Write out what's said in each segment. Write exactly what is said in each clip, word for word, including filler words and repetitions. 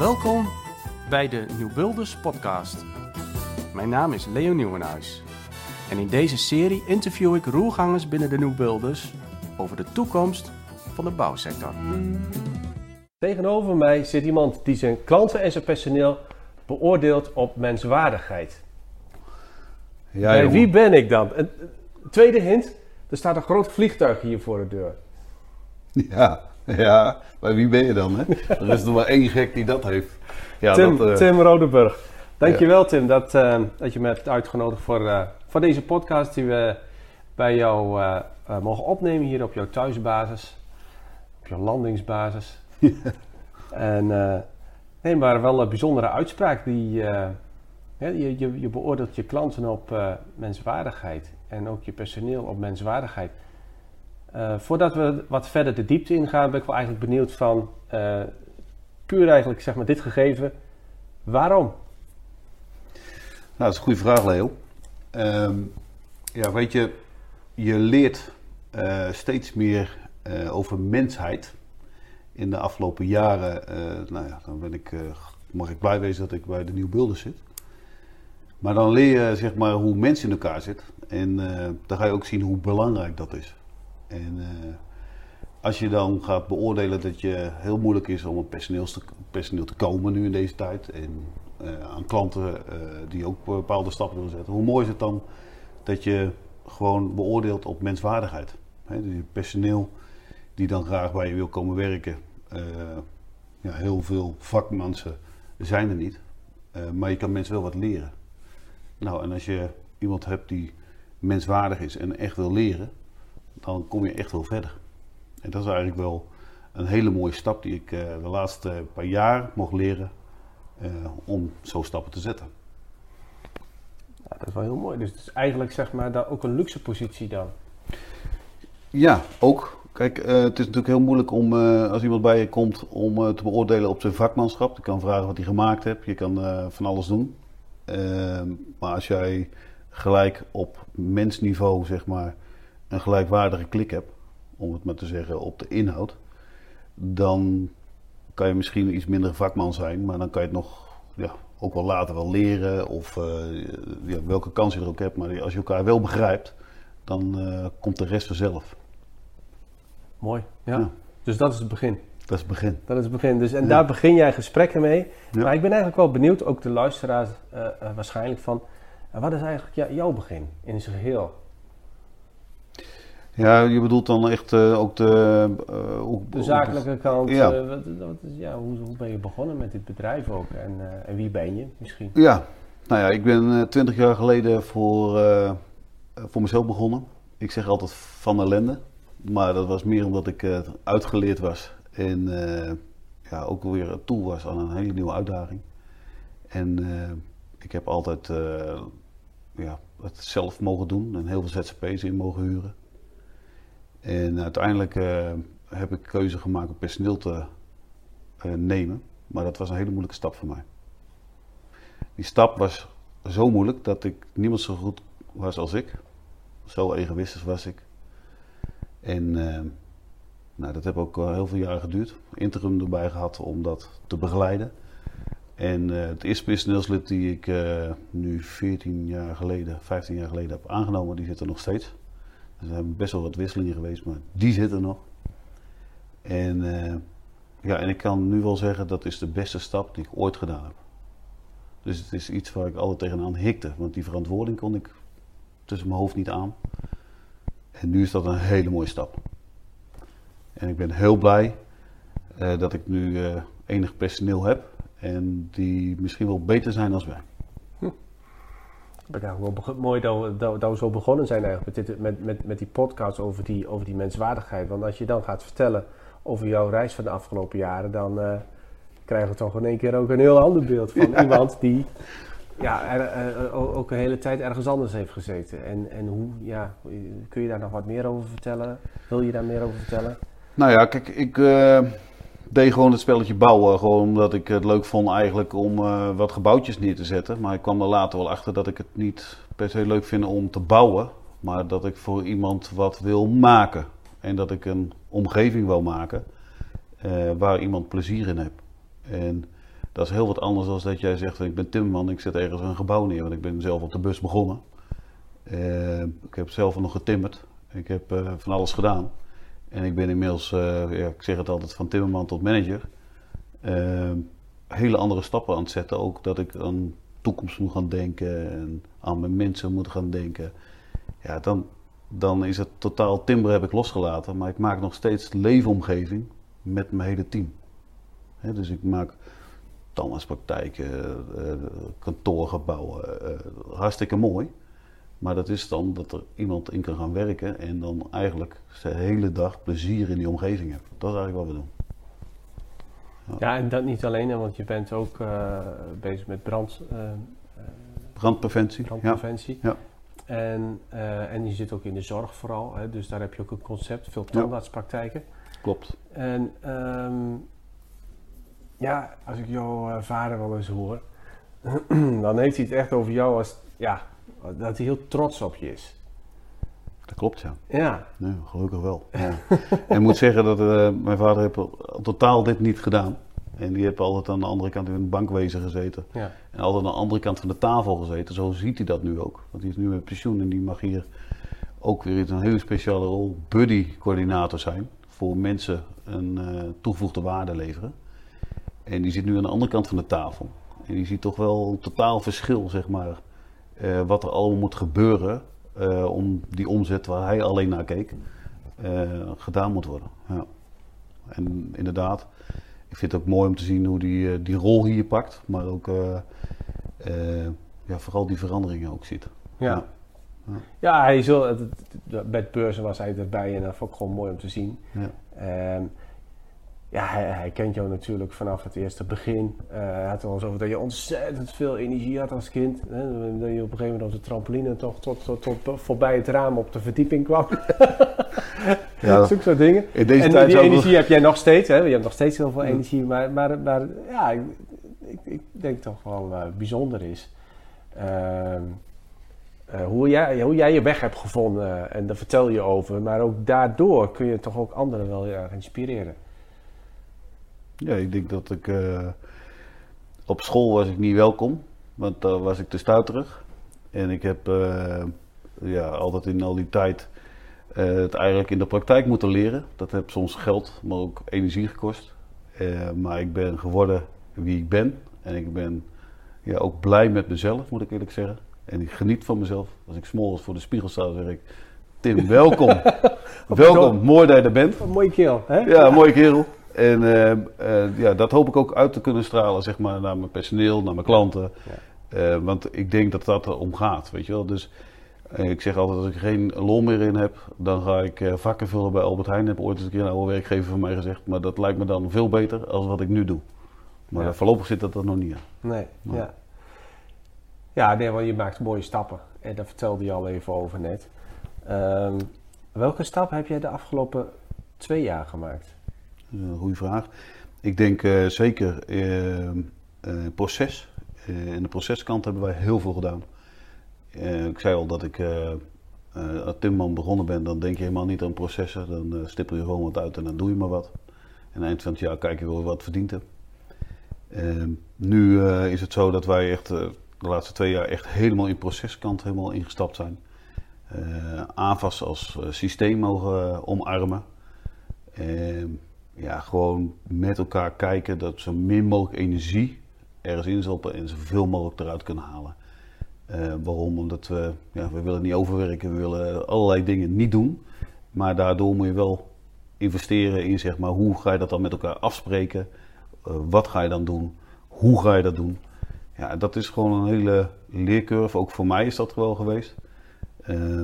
Welkom bij de New Builders podcast. Mijn naam is Leo Nieuwenhuis. En in deze serie interview ik roergangers binnen de New Builders over de toekomst van de bouwsector. Tegenover mij zit iemand die zijn klanten en zijn personeel beoordeelt op menswaardigheid. Ja, bij wie ben ik dan? En, tweede hint, er staat een groot vliegtuig hier voor de deur. Ja, ja. Bij wie ben je dan? Hè? Er is nog maar één gek die dat heeft. Ja, Tim, dat, uh... Tim Rodenburg. Dankjewel, ja. Tim, dat, uh, dat je me hebt uitgenodigd voor, uh, voor deze podcast die we bij jou uh, uh, mogen opnemen hier op jouw thuisbasis. Op jouw landingsbasis. Ja. En uh, nee, maar wel een bijzondere uitspraak. Die, uh, je, je, je beoordeelt je klanten op uh, menswaardigheid en ook je personeel op menswaardigheid. Uh, voordat we wat verder de diepte ingaan, ben ik wel eigenlijk benieuwd van, uh, puur eigenlijk zeg maar dit gegeven, waarom? Nou, dat is een goede vraag, Leo. Um, ja, weet je, je leert uh, steeds meer uh, over mensheid. In de afgelopen jaren, uh, nou ja, dan ben ik, uh, mag ik blij wezen dat ik bij de New Builders zit. Maar dan leer je zeg maar hoe mensen in elkaar zitten. En uh, dan ga je ook zien hoe belangrijk dat is. En uh, als je dan gaat beoordelen dat je heel moeilijk is om op personeel te komen nu in deze tijd. En uh, aan klanten uh, die ook bepaalde stappen willen zetten. Hoe mooi is het dan dat je gewoon beoordeelt op menswaardigheid. He, dus je personeel die dan graag bij je wil komen werken. Uh, ja, heel veel vakmensen zijn er niet. Uh, maar je kan mensen wel wat leren. Nou, en als je iemand hebt die menswaardig is en echt wil leren, dan kom je echt wel verder. En dat is eigenlijk wel een hele mooie stap die ik uh, de laatste paar jaar mocht leren uh, om zo stappen te zetten. Nou, dat is wel heel mooi. Dus het is eigenlijk zeg maar daar ook een luxe positie dan. Ja, ook. Kijk, uh, het is natuurlijk heel moeilijk om uh, als iemand bij je komt om uh, te beoordelen op zijn vakmanschap. Je kan vragen wat hij gemaakt heeft. Je kan uh, van alles doen. Uh, maar als jij gelijk op mensniveau zeg maar een gelijkwaardige klik hebt, om het maar te zeggen, op de inhoud, dan kan je misschien iets minder vakman zijn, maar dan kan je het nog ja, ook wel later wel leren of uh, ja, welke kans je er ook hebt. Maar als je elkaar wel begrijpt, dan uh, komt de rest vanzelf. Mooi, ja. ja. Dus dat is het begin. Dat is het begin. Dat is het begin. Dus, en ja. daar begin jij gesprekken mee. Ja. Maar ik ben eigenlijk wel benieuwd, ook de luisteraars uh, uh, waarschijnlijk, van uh, wat is eigenlijk jouw begin in zijn geheel? Ja, je bedoelt dan echt uh, ook de... Uh, hoe, de zakelijke kant. Ja. Uh, wat, wat is, ja, hoe, hoe ben je begonnen met dit bedrijf ook? En, uh, en wie ben je misschien? Ja, nou ja, ik ben twintig uh, jaar geleden voor, uh, voor mezelf begonnen. Ik zeg altijd van ellende. Maar dat was meer omdat ik uh, uitgeleerd was. En uh, ja, ook weer toe was aan een hele nieuwe uitdaging. En uh, ik heb altijd uh, ja, het zelf mogen doen. En heel veel Z Z P's in mogen huren. En uiteindelijk uh, heb ik keuze gemaakt om personeel te uh, nemen, maar dat was een hele moeilijke stap voor mij. Die stap was zo moeilijk dat ik niemand zo goed was als ik. Zo egoïstisch was ik. En uh, nou, dat heb ook heel veel jaren geduurd. Interim erbij gehad om dat te begeleiden. En uh, het eerste personeelslid die ik uh, nu veertien jaar geleden, vijftien jaar geleden heb aangenomen, die zit er nog steeds. Er zijn best wel wat wisselingen geweest, maar die zitten nog. En, uh, ja, en ik kan nu wel zeggen, dat is de beste stap die ik ooit gedaan heb. Dus het is iets waar ik altijd tegenaan hikte, want die verantwoording kon ik tussen mijn hoofd niet aan. En nu is dat een hele mooie stap. En ik ben heel blij uh, dat ik nu uh, enig personeel heb en die misschien wel beter zijn dan wij. Ik ben eigenlijk wel mooi dat we, dat, we, dat we zo begonnen zijn eigenlijk met, dit, met, met, met die podcast over die, over die menswaardigheid. Want als je dan gaat vertellen over jouw reis van de afgelopen jaren, dan uh, krijgen we toch in één keer ook een heel ander beeld van ja. iemand die ja, er, er, ook een hele tijd ergens anders heeft gezeten. En, en hoe, ja, kun je daar nog wat meer over vertellen? Wil je daar meer over vertellen? Nou ja, kijk, ik uh, deed gewoon het spelletje bouwen, gewoon omdat ik het leuk vond eigenlijk om uh, wat gebouwtjes neer te zetten. Maar ik kwam er later wel achter dat ik het niet per se leuk vind om te bouwen, maar dat ik voor iemand wat wil maken. En dat ik een omgeving wil maken uh, waar iemand plezier in heeft. En Dat is heel wat anders dan dat jij zegt, ik ben timmerman, ik zet ergens een gebouw neer. Want ik ben zelf op de bus begonnen. Uh, ik heb zelf nog getimmerd. Ik heb uh, van alles gedaan. En ik ben inmiddels, uh, ja, ik zeg het altijd, van timmerman tot manager. Uh, hele andere stappen aan het zetten. Ook dat ik aan toekomst moet gaan denken. En aan mijn mensen moet gaan denken. Ja, dan, dan is het totaal timber heb ik losgelaten. Maar ik maak nog steeds leefomgeving met mijn hele team. He, dus ik maak tandartspraktijken, kantoorgebouwen, hartstikke mooi. Maar dat is dan dat er iemand in kan gaan werken en dan eigenlijk zijn hele dag plezier in die omgeving hebt. Dat is eigenlijk wat we doen. Ja, ja en dat niet alleen, want je bent ook uh, bezig met brand, uh, brandpreventie. brandpreventie. Ja. Ja. En, uh, en je zit ook in de zorg vooral, hè? Dus daar heb je ook een concept, veel tandartspraktijken. Ja. Klopt. En um, ja, als ik jouw vader wel eens hoor, dan heeft hij het echt over jou als, ja, dat hij heel trots op je is. Dat klopt, ja. Ja. Nee, gelukkig wel. Ja. En ik moet zeggen dat uh, mijn vader heeft totaal dit niet gedaan. En die heeft altijd aan de andere kant in een bankwezen gezeten. Ja. En altijd aan de andere kant van de tafel gezeten. Zo ziet hij dat nu ook. Want die is nu met pensioen en die mag hier ook weer in een hele speciale rol buddy-coördinator zijn. Voor mensen een uh, toegevoegde waarde leveren. En die zit nu aan de andere kant van de tafel. En die ziet toch wel een totaal verschil, zeg maar, uh, wat er allemaal moet gebeuren uh, om die omzet waar hij alleen naar keek, uh, gedaan moet worden. Ja. En inderdaad, ik vind het ook mooi om te zien hoe die, uh, die rol hier pakt, maar ook uh, uh, ja, vooral die veranderingen ook ziet. Ja, ja. ja. ja hij zult, Bert Beursen was hij erbij en dat vond ik gewoon mooi om te zien. Ja. Um, Ja, hij, hij kent jou natuurlijk vanaf het eerste begin. Uh, hij had al eens over dat je ontzettend veel energie had als kind. Hè? Dat je op een gegeven moment op de trampoline toch tot, tot, tot voorbij het raam op de verdieping kwam. Ja, zulke soort dingen. In deze en tijd die energie nog... heb jij nog steeds. Hè? Je hebt nog steeds heel veel energie. Maar, maar, maar ja, ik, ik, ik denk toch wel uh, bijzonder is. Uh, uh, hoe, jij, hoe jij je weg hebt gevonden. En daar vertel je over. Maar ook daardoor kun je toch ook anderen wel ja, inspireren. Ja, ik denk dat ik... Uh, op school was ik niet welkom, want daar uh, was ik te stuiterig. En ik heb uh, ja, altijd in al die tijd uh, het eigenlijk in de praktijk moeten leren. Dat heb soms geld, maar ook energie gekost. Uh, maar ik ben geworden wie ik ben. En ik ben ja, ook blij met mezelf, moet ik eerlijk zeggen. En ik geniet van mezelf. Als ik 's morgens voor de spiegel sta, zeg ik... Tim, welkom. Welkom, mooi dat je er bent. Een mooie kerel, hè? Ja, een mooie kerel. En uh, uh, ja, dat hoop ik ook uit te kunnen stralen, zeg maar, naar mijn personeel, naar mijn klanten. Ja. Uh, want ik denk dat dat erom gaat, weet je wel. Dus uh, ik zeg altijd, als ik geen lol meer in heb, dan ga ik uh, vakken vullen bij Albert Heijn. Ik heb ooit eens een keer een oude werkgever van mij gezegd, maar dat lijkt me dan veel beter als wat ik nu doe. Maar ja. Voorlopig zit dat er nog niet aan. Nee, maar. ja. Ja, nee, want je maakt mooie stappen. En daar vertelde je al even over net. Um, welke stap heb jij de afgelopen twee jaar gemaakt? Een goede vraag. Ik denk uh, zeker uh, uh, proces. Uh, aan de proceskant hebben wij heel veel gedaan. Uh, ik zei al dat ik uh, uh, als timmerman begonnen ben, dan denk je helemaal niet aan processen. Dan uh, stippel je gewoon wat uit en dan doe je maar wat. En eind van het jaar kijk je wel wat verdiend hebt. Uh, nu uh, is het zo dat wij echt uh, de laatste twee jaar echt helemaal in proceskant helemaal ingestapt zijn. Uh, AFAS als uh, systeem mogen uh, omarmen. Uh, Ja, gewoon met elkaar kijken dat zo min mogelijk energie ergens instoppen en zoveel mogelijk eruit kunnen halen. Uh, waarom? Omdat we, ja, we willen niet overwerken, we willen allerlei dingen niet doen. Maar daardoor moet je wel investeren in, zeg maar, hoe ga je dat dan met elkaar afspreken? Uh, wat ga je dan doen? Hoe ga je dat doen? Ja, dat is gewoon een hele leercurve. Ook voor mij is dat wel geweest. Uh,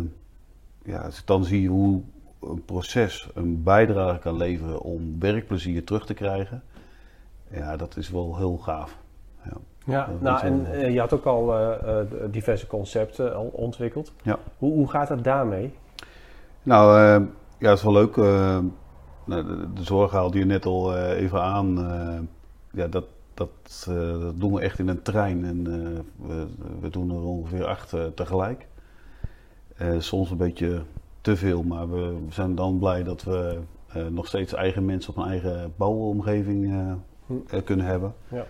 ja, als ik dan zie hoe een proces een bijdrage kan leveren om werkplezier terug te krijgen, ja, dat is wel heel gaaf. Ja, ja nou, en wel. Je had ook al uh, diverse concepten al ontwikkeld. Ja. Hoe, hoe gaat het daarmee? Nou, uh, ja, dat is wel leuk. Uh, de, de zorg haalde je net al uh, even aan. Uh, ja, dat, dat, uh, dat doen we echt in een trein en uh, we, we doen er ongeveer acht uh, tegelijk. Uh, soms een beetje te veel, maar we zijn dan blij dat we uh, nog steeds eigen mensen op een eigen bouwomgeving uh, hm. uh, kunnen hebben. Ja.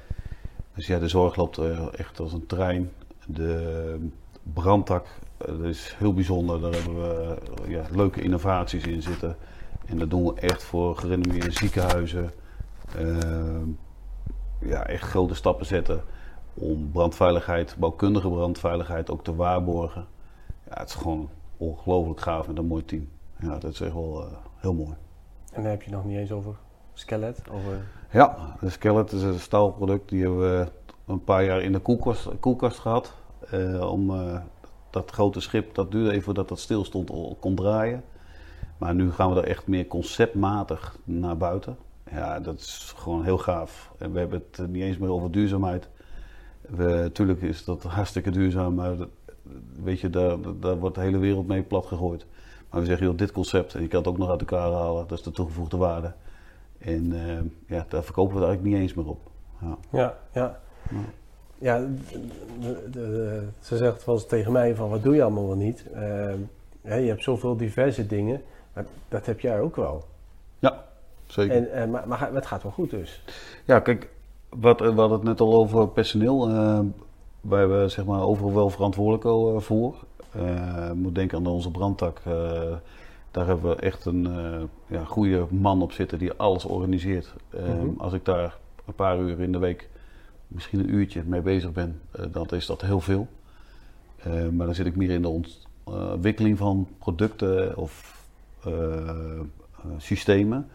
Dus ja, de zorg loopt echt als een trein. De brandtak, dat is heel bijzonder. Daar hebben we ja, leuke innovaties in zitten. En dat doen we echt voor gerenommeerde ziekenhuizen. Uh, ja, echt grote stappen zetten om brandveiligheid, bouwkundige brandveiligheid ook te waarborgen. Ja, het is gewoon ongelooflijk gaaf met een mooi team. Ja, dat is echt wel uh, heel mooi. En daar heb je nog niet eens over Skelet? Over... Ja, de Skelet is een staalproduct. Die hebben we een paar jaar in de koelkast, koelkast gehad. Uh, om uh, dat grote schip, dat duurde even voordat dat stil stond, kon draaien. Maar nu gaan we er echt meer conceptmatig naar buiten. Ja, dat is gewoon heel gaaf. En we hebben het niet eens meer over duurzaamheid. Natuurlijk is dat hartstikke duurzaam, maar dat, weet je, daar, daar wordt de hele wereld mee plat gegooid. Maar we zeggen, joh, dit concept, en je kan het ook nog uit elkaar halen, dat is de toegevoegde waarde. En uh, ja, daar verkopen we het eigenlijk niet eens meer op. Ja, ja. ja. ja. ja de, de, de, ze zegt wel eens tegen mij van, wat doe je allemaal wel niet? Uh, hey, je hebt zoveel diverse dingen, maar dat heb jij ook wel. Ja, zeker. En, en, maar, maar het gaat wel goed dus. Ja, kijk, wat, we hadden het net al over personeel. Uh, wij hebben zeg maar overal wel verantwoordelijk voor. Uh, moet denken aan onze brandtak. Uh, daar hebben we echt een uh, ja, goede man op zitten die alles organiseert. Uh, mm-hmm. Als ik daar een paar uur in de week, misschien een uurtje mee bezig ben, uh, dan is dat heel veel. Uh, maar dan zit ik meer in de ontwikkeling van producten of uh, uh, systemen.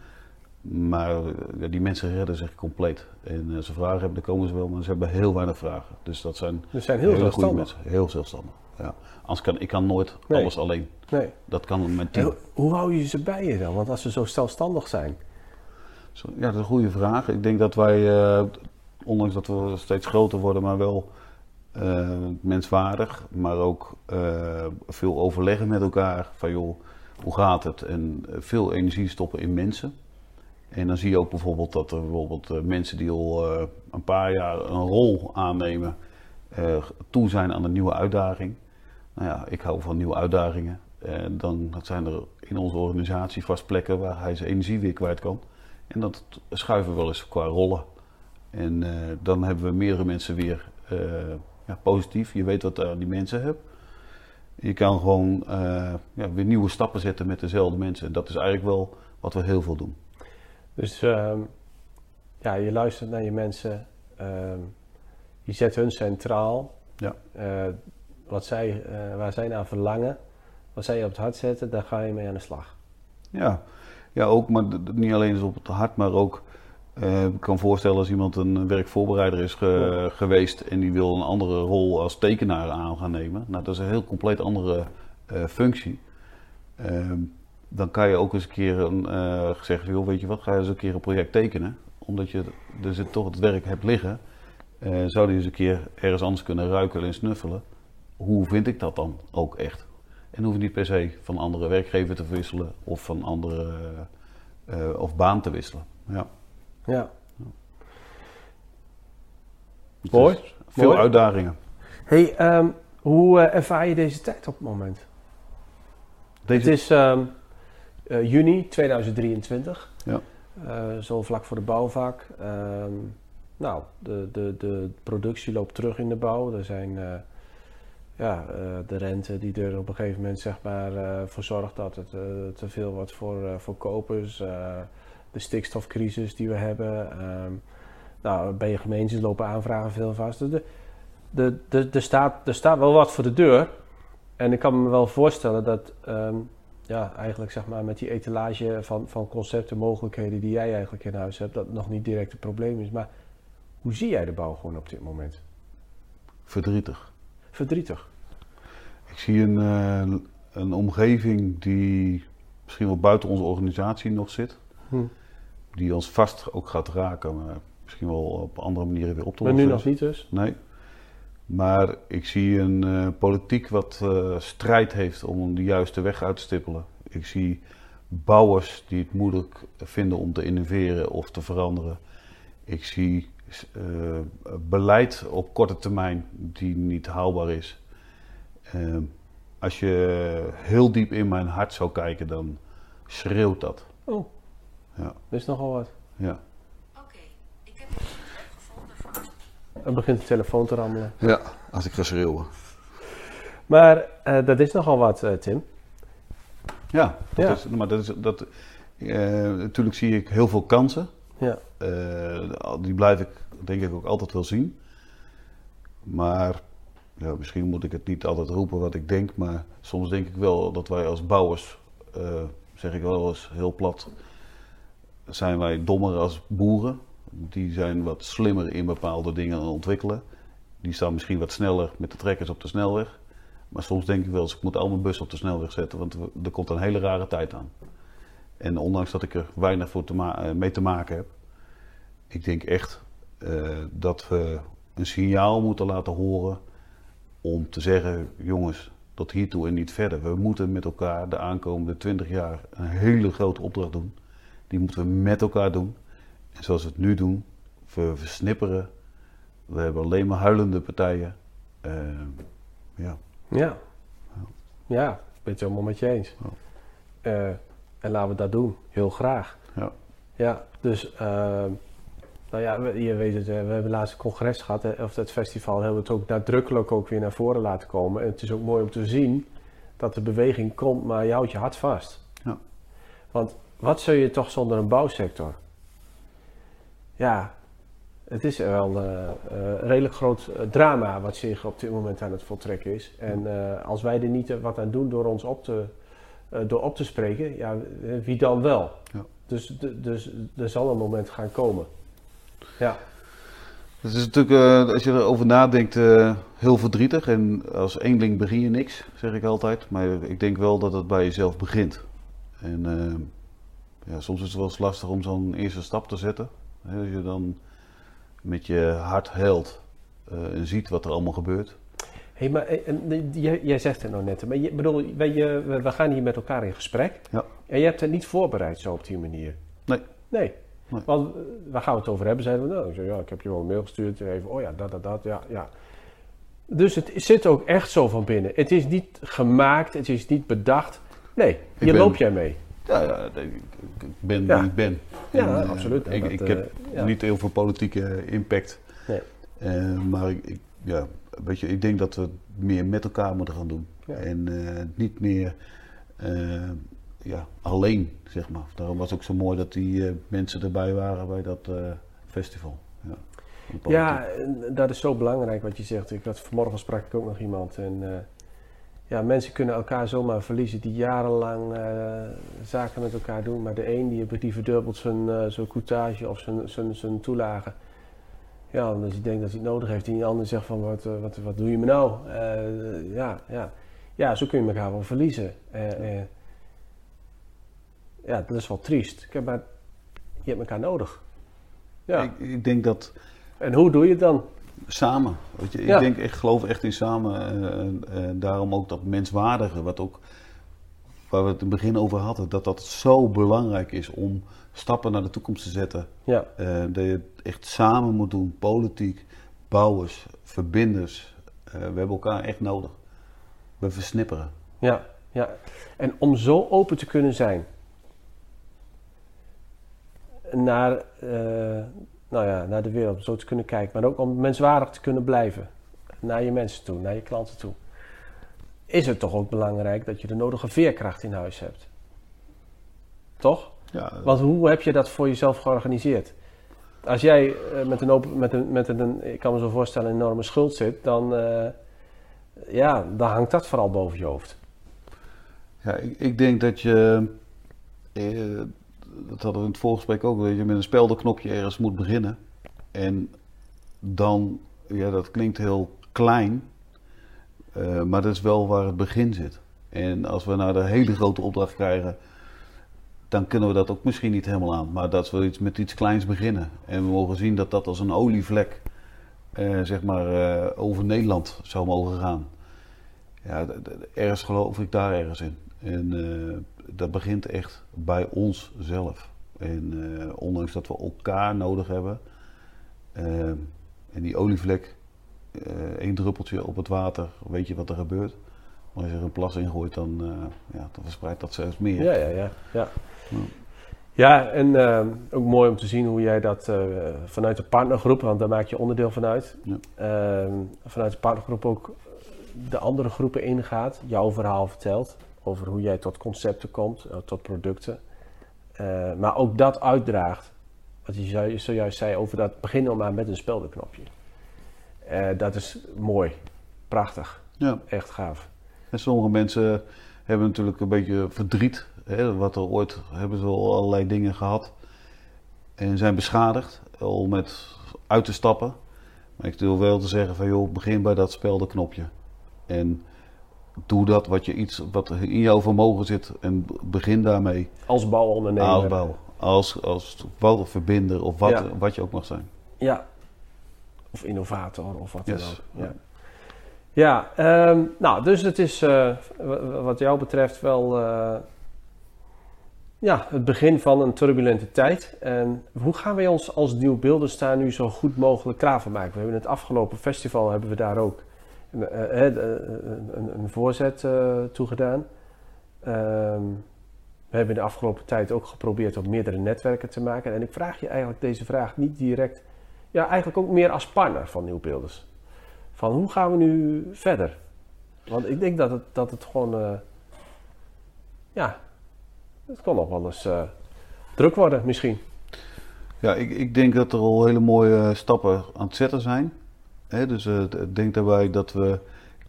Maar ja, die mensen redden zich compleet. En als ze vragen hebben, dan komen ze wel, maar ze hebben heel weinig vragen. Dus dat zijn, dus zijn heel, heel goede mensen. Heel zelfstandig. Ja. Anders kan ik kan nooit nee. alles alleen. Nee. Dat kan met team. Hoe, hoe hou je ze bij je dan? Want als ze zo zelfstandig zijn. Zo, ja, dat is een goede vraag. Ik denk dat wij, uh, ondanks dat we steeds groter worden, maar wel uh, menswaardig, maar ook uh, veel overleggen met elkaar. Van joh, hoe gaat het? En veel energie stoppen in mensen. En dan zie je ook bijvoorbeeld dat er bijvoorbeeld mensen die al uh, een paar jaar een rol aannemen, uh, toe zijn aan een nieuwe uitdaging. Nou ja, ik hou van nieuwe uitdagingen. En dan zijn er in onze organisatie vast plekken waar hij zijn energie weer kwijt kan. En dat schuiven we wel eens qua rollen. En uh, dan hebben we meerdere mensen weer uh, ja, positief. Je weet wat uh, die mensen hebben. Je kan gewoon uh, ja, weer nieuwe stappen zetten met dezelfde mensen. En dat is eigenlijk wel wat we heel veel doen. Dus uh, ja, je luistert naar je mensen, uh, je zet hun centraal, ja. uh, wat zij, uh, waar zij naar verlangen, wat zij op het hart zetten, daar ga je mee aan de slag. Ja, ja ook, maar niet alleen dus op het hart, maar ook, uh, ik kan voorstellen als iemand een werkvoorbereider is ge- ja. geweest en die wil een andere rol als tekenaar aan gaan nemen, nou dat is een heel compleet andere uh, functie. Uh, Dan kan je ook eens een keer een, uh, zeggen, joh, weet je wat, ga je eens een keer een project tekenen. Omdat je dus het, toch het werk hebt liggen, uh, zou je eens een keer ergens anders kunnen ruiken en snuffelen. Hoe vind ik dat dan ook echt? En hoef je niet per se van andere werkgever te wisselen of van andere uh, uh, of baan te wisselen. Ja. ja. ja. Mooi. Veel Mooi. uitdagingen. Hey, um, hoe uh, ervaar je deze tijd op het moment? Deze... Het is... Um... Uh, juni tweeduizend drieëntwintig, ja. uh, zo vlak voor de bouwvak. Uh, nou, de, de, de productie loopt terug in de bouw. Er zijn uh, ja, uh, de rente die er op een gegeven moment zeg maar, uh, voor zorgt dat het uh, te veel wordt voor, uh, voor kopers. Uh, de stikstofcrisis die we hebben. Uh, nou, bij je gemeentes lopen aanvragen veel vast. Er de, de, de, de staat, de staat wel wat voor de deur. En ik kan me wel voorstellen dat... Um, Ja, eigenlijk zeg maar met die etalage van, van concepten, mogelijkheden die jij eigenlijk in huis hebt, dat het nog niet direct een probleem is. Maar hoe zie jij de bouw gewoon op dit moment? Verdrietig. Verdrietig? Ik zie een, uh, een omgeving die misschien wel buiten onze organisatie nog zit. Hm. Die ons vast ook gaat raken, maar misschien wel op andere manieren weer op te lossen. Maar nu nog niet dus? Nee. Maar ik zie een uh, politiek wat uh, strijd heeft om de juiste weg uit te stippelen. Ik zie bouwers die het moeilijk vinden om te innoveren of te veranderen. Ik zie uh, beleid op korte termijn die niet haalbaar is. Uh, als je heel diep in mijn hart zou kijken, dan schreeuwt dat. Oh, ja. Dat is nogal wat. Ja. Oké, okay. Ik heb het gevonden voor... Dan begint de telefoon te rammelen. Ja, als ik ga schreeuwen. Maar uh, dat is nogal wat, uh, Tim. Ja, dat ja. Is, maar dat is, dat, uh, natuurlijk zie ik heel veel kansen. Ja. Uh, die blijf ik denk ik ook altijd wel zien. Maar ja, misschien moet ik het niet altijd roepen wat ik denk. Maar soms denk ik wel dat wij als bouwers, uh, zeg ik wel eens heel plat, zijn wij dommer als boeren. Die zijn wat slimmer in bepaalde dingen aan het ontwikkelen. Die staan misschien wat sneller met de trekkers op de snelweg. Maar soms denk ik wel eens, ik moet al mijn bus op de snelweg zetten, want er komt een hele rare tijd aan. En ondanks dat ik er weinig voor te ma- mee te maken heb, ik denk echt uh, dat we een signaal moeten laten horen om te zeggen, jongens, tot hiertoe en niet verder. We moeten met elkaar de aankomende twintig jaar een hele grote opdracht doen. Die moeten we met elkaar doen. En zoals we het nu doen, we versnipperen. We hebben alleen maar huilende partijen. Uh, ja. Ja, ja, ik ben het helemaal met je eens. Ja. Uh, en laten we dat doen, heel graag. Ja, ja dus, uh, nou ja, we, je weet het, we hebben laatst een congres gehad, of het festival, hebben we het ook nadrukkelijk ook weer naar voren laten komen. En het is ook mooi om te zien dat de beweging komt, maar je houdt je hart vast. Ja. Want wat zul je toch zonder een bouwsector? Ja, het is wel een uh, redelijk groot drama wat zich op dit moment aan het voltrekken is. En uh, als wij er niet wat aan doen door ons op te, uh, door op te spreken, ja, wie dan wel? Ja. Dus, d- dus er zal een moment gaan komen. Ja. Het is natuurlijk, uh, als je erover nadenkt, uh, heel verdrietig. En als eenling begin je niks, zeg ik altijd. Maar ik denk wel dat het bij jezelf begint. En uh, ja, soms is het wel eens lastig om zo'n eerste stap te zetten. He, als je dan met je hart huilt uh, en ziet wat er allemaal gebeurt. Hé, hey, maar en, jij, jij zegt het nou net, maar je, bedoel, wij, je, we gaan hier met elkaar in gesprek. Ja. En je hebt het niet voorbereid zo op die manier. Nee. Nee. nee. Want waar gaan we het over hebben? Zeiden we, nou, ik, zei, ja, ik heb je wel een mail gestuurd. Even, oh ja, dat, dat, dat, ja, ja. Dus het zit ook echt zo van binnen. Het is niet gemaakt, het is niet bedacht. Nee, hier loop jij mee. Ja, ja, ik ben wie ja. ik ben. En, ja, absoluut. Uh, ik, ik heb uh, ja. niet heel veel politieke impact. Nee. Uh, maar ik, ik, ja, weet je, ik denk dat we meer met elkaar moeten gaan doen. Ja. En uh, niet meer uh, ja, alleen, zeg maar. Daarom was het ook zo mooi dat die uh, mensen erbij waren bij dat uh, festival. Ja, ja, dat is zo belangrijk wat je zegt. Ik had, vanmorgen sprak ik ook nog iemand. En, uh, Ja, mensen kunnen elkaar zomaar verliezen die jarenlang uh, zaken met elkaar doen. Maar de een die, die verdubbelt zijn, uh, zijn coutage of zijn, zijn, zijn toelage. Ja, omdat hij denkt dat hij het nodig heeft. En die ander zegt van, wat, wat, wat doe je me nou? Uh, ja, ja. ja, zo kun je elkaar wel verliezen. Uh, uh, ja, dat is wel triest. Kijk, maar je hebt elkaar nodig. Ja. Ik, ik denk dat... En hoe doe je het dan? Samen. Weet je, ik ja. denk, ik geloof echt in samen. Uh, uh, daarom ook dat menswaardige, wat ook, waar we het in het begin over hadden, dat dat zo belangrijk is om stappen naar de toekomst te zetten. Ja. Uh, dat je het echt samen moet doen. Politiek, bouwers, verbinders. Uh, we hebben elkaar echt nodig. We versnipperen. Ja, ja. En om zo open te kunnen zijn naar... Uh, Nou ja, naar de wereld, zo te kunnen kijken. Maar ook om menswaardig te kunnen blijven. Naar je mensen toe, naar je klanten toe. Is het toch ook belangrijk dat je de nodige veerkracht in huis hebt? Toch? Ja. Want hoe heb je dat voor jezelf georganiseerd? Als jij met een, open, met een, met een ik kan me zo voorstellen, een enorme schuld zit, dan, uh, ja, dan hangt dat vooral boven je hoofd. Ja, ik, ik denk dat je... Uh, Dat hadden we in het voorgesprek ook, dat je met een speldenknopje ergens moet beginnen. En dan, ja, dat klinkt heel klein, uh, maar dat is wel waar het begin zit. En als we nou de hele grote opdracht krijgen, dan kunnen we dat ook misschien niet helemaal aan. Maar dat we iets met iets kleins beginnen. En we mogen zien dat dat als een olievlek, uh, zeg maar, uh, over Nederland zou mogen gaan. Ja, d- d- ergens geloof ik daar ergens in. En uh, dat begint echt bij ons zelf. En uh, ondanks dat we elkaar nodig hebben. Uh, en die olievlek, uh, één druppeltje op het water, weet je wat er gebeurt. Maar als je er een plas in gooit, dan, uh, ja, dan verspreidt dat zelfs meer. Ja, ja, ja. ja. ja. Ja, en uh, ook mooi om te zien hoe jij dat uh, vanuit de partnergroep, want daar maak je onderdeel van uit, ja. uh, vanuit de partnergroep ook de andere groepen ingaat, jouw verhaal vertelt over hoe jij tot concepten komt, uh, tot producten, uh, maar ook dat uitdraagt, wat je zojuist zei over dat begin al maar met een speldenknopje. Uh, dat is mooi, prachtig, ja. Echt gaaf. En sommige mensen hebben natuurlijk een beetje verdriet. He, wat er ooit hebben ze al allerlei dingen gehad en zijn beschadigd om met uit te stappen. Maar ik wil wel te zeggen van joh, begin bij dat speldenknopje en doe dat wat, je iets, wat in jouw vermogen zit en begin daarmee. Als bouwondernemer. Als bouw, als, als bouwverbinder of wat, ja. wat je ook mag zijn. Ja, of innovator of wat dan yes. ook. Ja. Ja, um, nou dus het is uh, wat jou betreft wel... Uh, Ja, het begin van een turbulente tijd. En hoe gaan wij ons als New Builders daar nu zo goed mogelijk klaar voor maken? We hebben het afgelopen festival hebben we daar ook een, een, een voorzet uh, toegedaan. Um, we hebben de afgelopen tijd ook geprobeerd om meerdere netwerken te maken. En ik vraag je eigenlijk deze vraag niet direct, ja eigenlijk ook meer als partner van New Builders. Van hoe gaan we nu verder? Want ik denk dat het, dat het gewoon, uh, ja... Het kan nog wel eens uh, druk worden misschien. Ja, ik, ik denk dat er al hele mooie stappen aan het zetten zijn. He, dus uh, ik denk daarbij dat we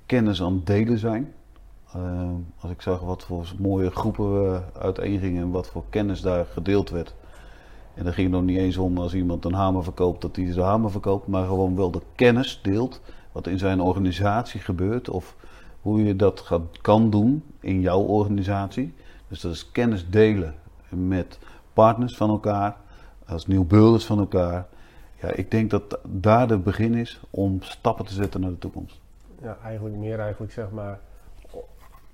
kennis aan het delen zijn. Uh, als ik zag wat voor mooie groepen we uiteengingen en wat voor kennis daar gedeeld werd. En daar ging het nog niet eens om als iemand een hamer verkoopt, dat hij de hamer verkoopt. Maar gewoon wel de kennis deelt, wat in zijn organisatie gebeurt of hoe je dat gaat, kan doen in jouw organisatie. Dus dat is kennis delen met partners van elkaar, als New Builders van elkaar. Ja, ik denk dat daar het begin is om stappen te zetten naar de toekomst. Ja, eigenlijk meer eigenlijk zeg maar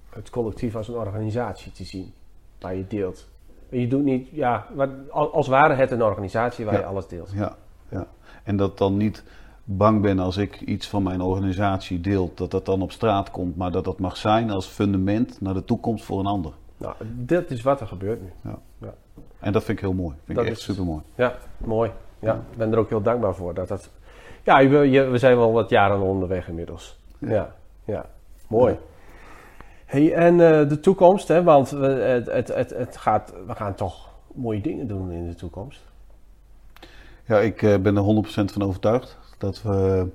het collectief als een organisatie te zien, waar je deelt. Je doet niet, ja, als ware het een organisatie waar ja, je alles deelt. Ja, ja, en dat dan niet bang ben als ik iets van mijn organisatie deel, dat dat dan op straat komt, maar dat dat mag zijn als fundament naar de toekomst voor een ander. Nou, dit is wat er gebeurt nu. Ja. Ja. En dat vind ik heel mooi. Vind dat ik echt super mooi. Ja, mooi. Ja, ik ben er ook heel dankbaar voor. Dat dat... Ja, je, je, we zijn wel wat jaren onderweg inmiddels. Ja, ja, ja. Mooi. Ja. Hey, en uh, de toekomst, hè? Want we, het, het, het, het gaat, we gaan toch mooie dingen doen in de toekomst. Ja, ik uh, ben er honderd procent van overtuigd dat we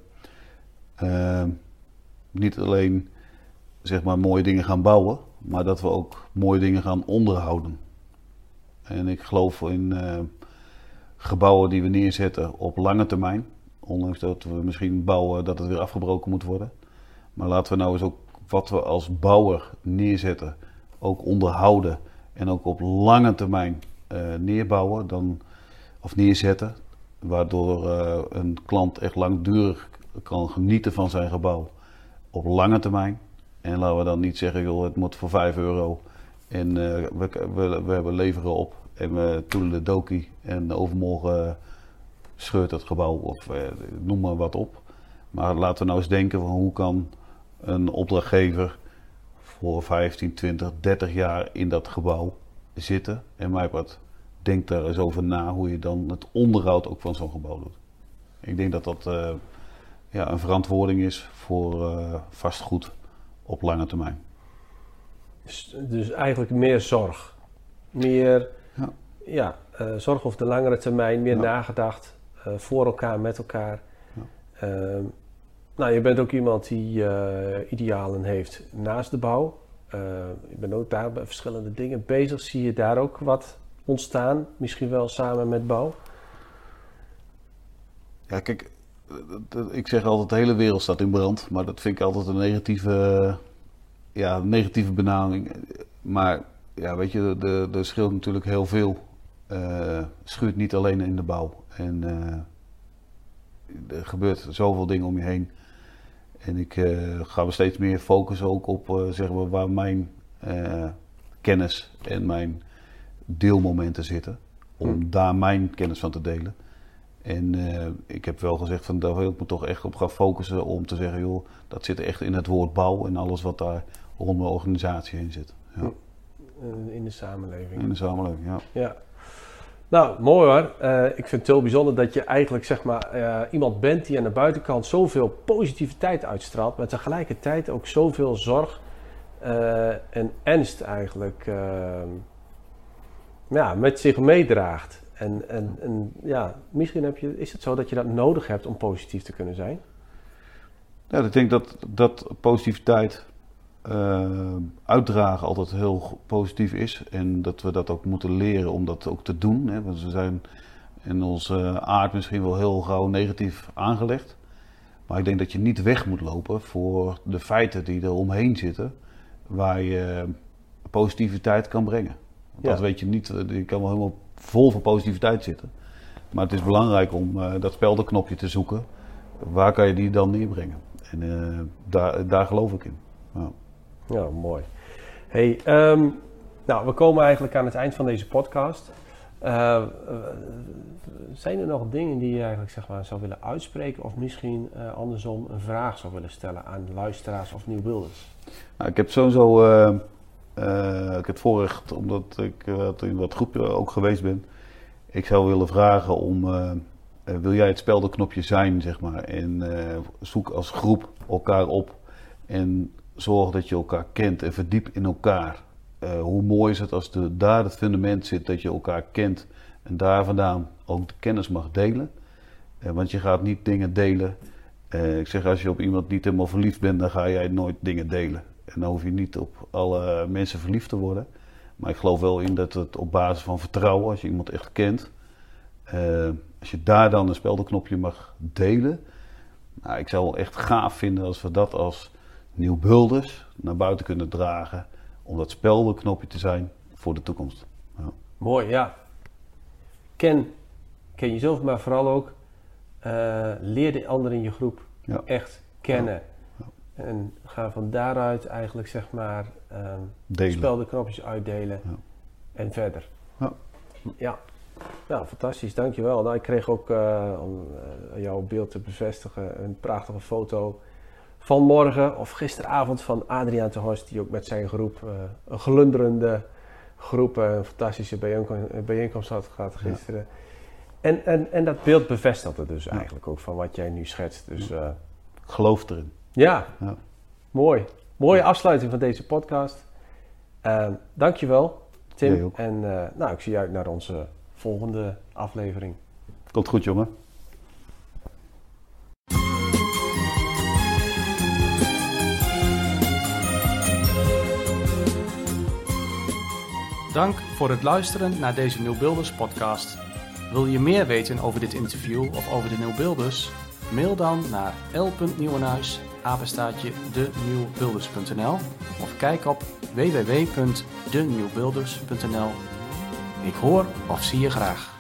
uh, niet alleen zeg maar mooie dingen gaan bouwen, maar dat we ook mooie dingen gaan onderhouden. En ik geloof in uh, gebouwen die we neerzetten op lange termijn. Ondanks dat we misschien bouwen dat het weer afgebroken moet worden. Maar laten we nou eens ook wat we als bouwer neerzetten, ook onderhouden. En ook op lange termijn uh, neerbouwen dan, of neerzetten. Waardoor uh, een klant echt langdurig kan genieten van zijn gebouw op lange termijn. En laten we dan niet zeggen, joh, het moet voor vijf euro en uh, we, we, we leveren op en we toelen de dokie en overmorgen uh, scheurt het gebouw of uh, noem maar wat op. Maar laten we nou eens denken van hoe kan een opdrachtgever voor vijftien, twintig, dertig jaar in dat gebouw zitten. En mij wat, denk daar eens over na hoe je dan het onderhoud ook van zo'n gebouw doet. Ik denk dat dat uh, ja, een verantwoording is voor uh, vastgoed. Op lange termijn. Dus, dus eigenlijk meer zorg. Meer ja. Ja, uh, zorg over de langere termijn, meer ja. nagedacht, uh, voor elkaar, met elkaar. Ja. Uh, nou, je bent ook iemand die uh, idealen heeft naast de bouw. Uh, je bent ook daar bij verschillende dingen bezig. Zie je daar ook wat ontstaan, misschien wel samen met bouw? Ja, kijk. Ik zeg altijd, de hele wereld staat in brand, maar dat vind ik altijd een negatieve, ja, negatieve benaming. Maar ja, weet je, er, er scheelt natuurlijk heel veel. Uh, schuurt niet alleen in de bouw. En uh, er gebeurt zoveel dingen om je heen. En ik uh, ga me steeds meer focussen ook op uh, zeg maar, waar mijn uh, kennis en mijn deelmomenten zitten. Om hmm. daar mijn kennis van te delen. En uh, ik heb wel gezegd van daar wil ik me toch echt op gaan focussen om te zeggen joh, dat zit echt in het woord bouw en alles wat daar rond mijn organisatie in zit. Ja. In de samenleving. In de samenleving, ja. Ja. Nou, mooi hoor. Uh, ik vind het heel bijzonder dat je eigenlijk zeg maar, uh, iemand bent die aan de buitenkant zoveel positiviteit uitstraalt, maar tegelijkertijd ook zoveel zorg uh, en ernst eigenlijk uh, ja, met zich meedraagt. En, en, en ja, misschien heb je, is het zo dat je dat nodig hebt om positief te kunnen zijn? Ja, ik denk dat, dat positiviteit uh, uitdragen altijd heel positief is. En dat we dat ook moeten leren om dat ook te doen. Hè? Want we zijn in onze aard misschien wel heel gauw negatief aangelegd. Maar ik denk dat je niet weg moet lopen voor de feiten die er omheen zitten. Waar je positiviteit kan brengen. Want ja. Dat weet je niet, je kan wel helemaal vol van positiviteit zitten. Maar het is belangrijk om uh, dat speldenknopje te zoeken. Waar kan je die dan neerbrengen? En uh, daar, daar geloof ik in. Nou. Ja, mooi. Hey, um, nou, we komen eigenlijk aan het eind van deze podcast. Uh, uh, zijn er nog dingen die je eigenlijk zeg maar, zou willen uitspreken? Of misschien uh, andersom een vraag zou willen stellen aan luisteraars of New Builders? Nou, ik heb sowieso uh, uh, ik heb voorrecht, omdat ik uh, in wat groepen ook geweest ben. Ik zou willen vragen om... Uh, Uh, wil jij het speldenknopje zijn, zeg maar, en uh, zoek als groep elkaar op en zorg dat je elkaar kent en verdiep in elkaar. Uh, hoe mooi is het als de, daar het fundament zit dat je elkaar kent en daar vandaan ook de kennis mag delen. Uh, want je gaat niet dingen delen. Uh, ik zeg, als je op iemand niet helemaal verliefd bent, dan ga jij nooit dingen delen. En dan hoef je niet op alle mensen verliefd te worden. Maar ik geloof wel in dat het op basis van vertrouwen, als je iemand echt kent... Uh, als je daar dan een speldenknopje mag delen. Nou, ik zou het echt gaaf vinden als we dat als New Builders naar buiten kunnen dragen. Om dat speldenknopje te zijn voor de toekomst. Ja. Mooi, ja. Ken, ken jezelf, maar vooral ook uh, leer de anderen in je groep ja. echt kennen. Ja. Ja. En ga van daaruit eigenlijk zeg maar um, speldenknopjes uitdelen ja. en verder. Ja. ja. Nou, fantastisch, dankjewel. Nou, ik kreeg ook, uh, om uh, jouw beeld te bevestigen, een prachtige foto van morgen of gisteravond van Adriaan de Horst, die ook met zijn groep, uh, een glunderende groep, uh, een fantastische bijeenkomst, bijeenkomst had gehad gisteren. Ja. En, en, en dat beeld bevestigt het dus ja. eigenlijk ook van wat jij nu schetst. Dus, uh, ik geloof erin. Ja, ja. mooi. Mooie ja. afsluiting van deze podcast. Uh, dankjewel, Tim. Ja, en uh, nou, ik zie uit naar onze... volgende aflevering. Komt goed, jongen. Dank voor het luisteren naar deze New Builders podcast. Wil je meer weten over dit interview of over de New Builders? Mail dan naar l punt nieuwenhuis apenstaartje de nieuwbuilders punt n l of kijk op w w w punt de nieuwbuilders punt n l. Ik hoor of zie je graag.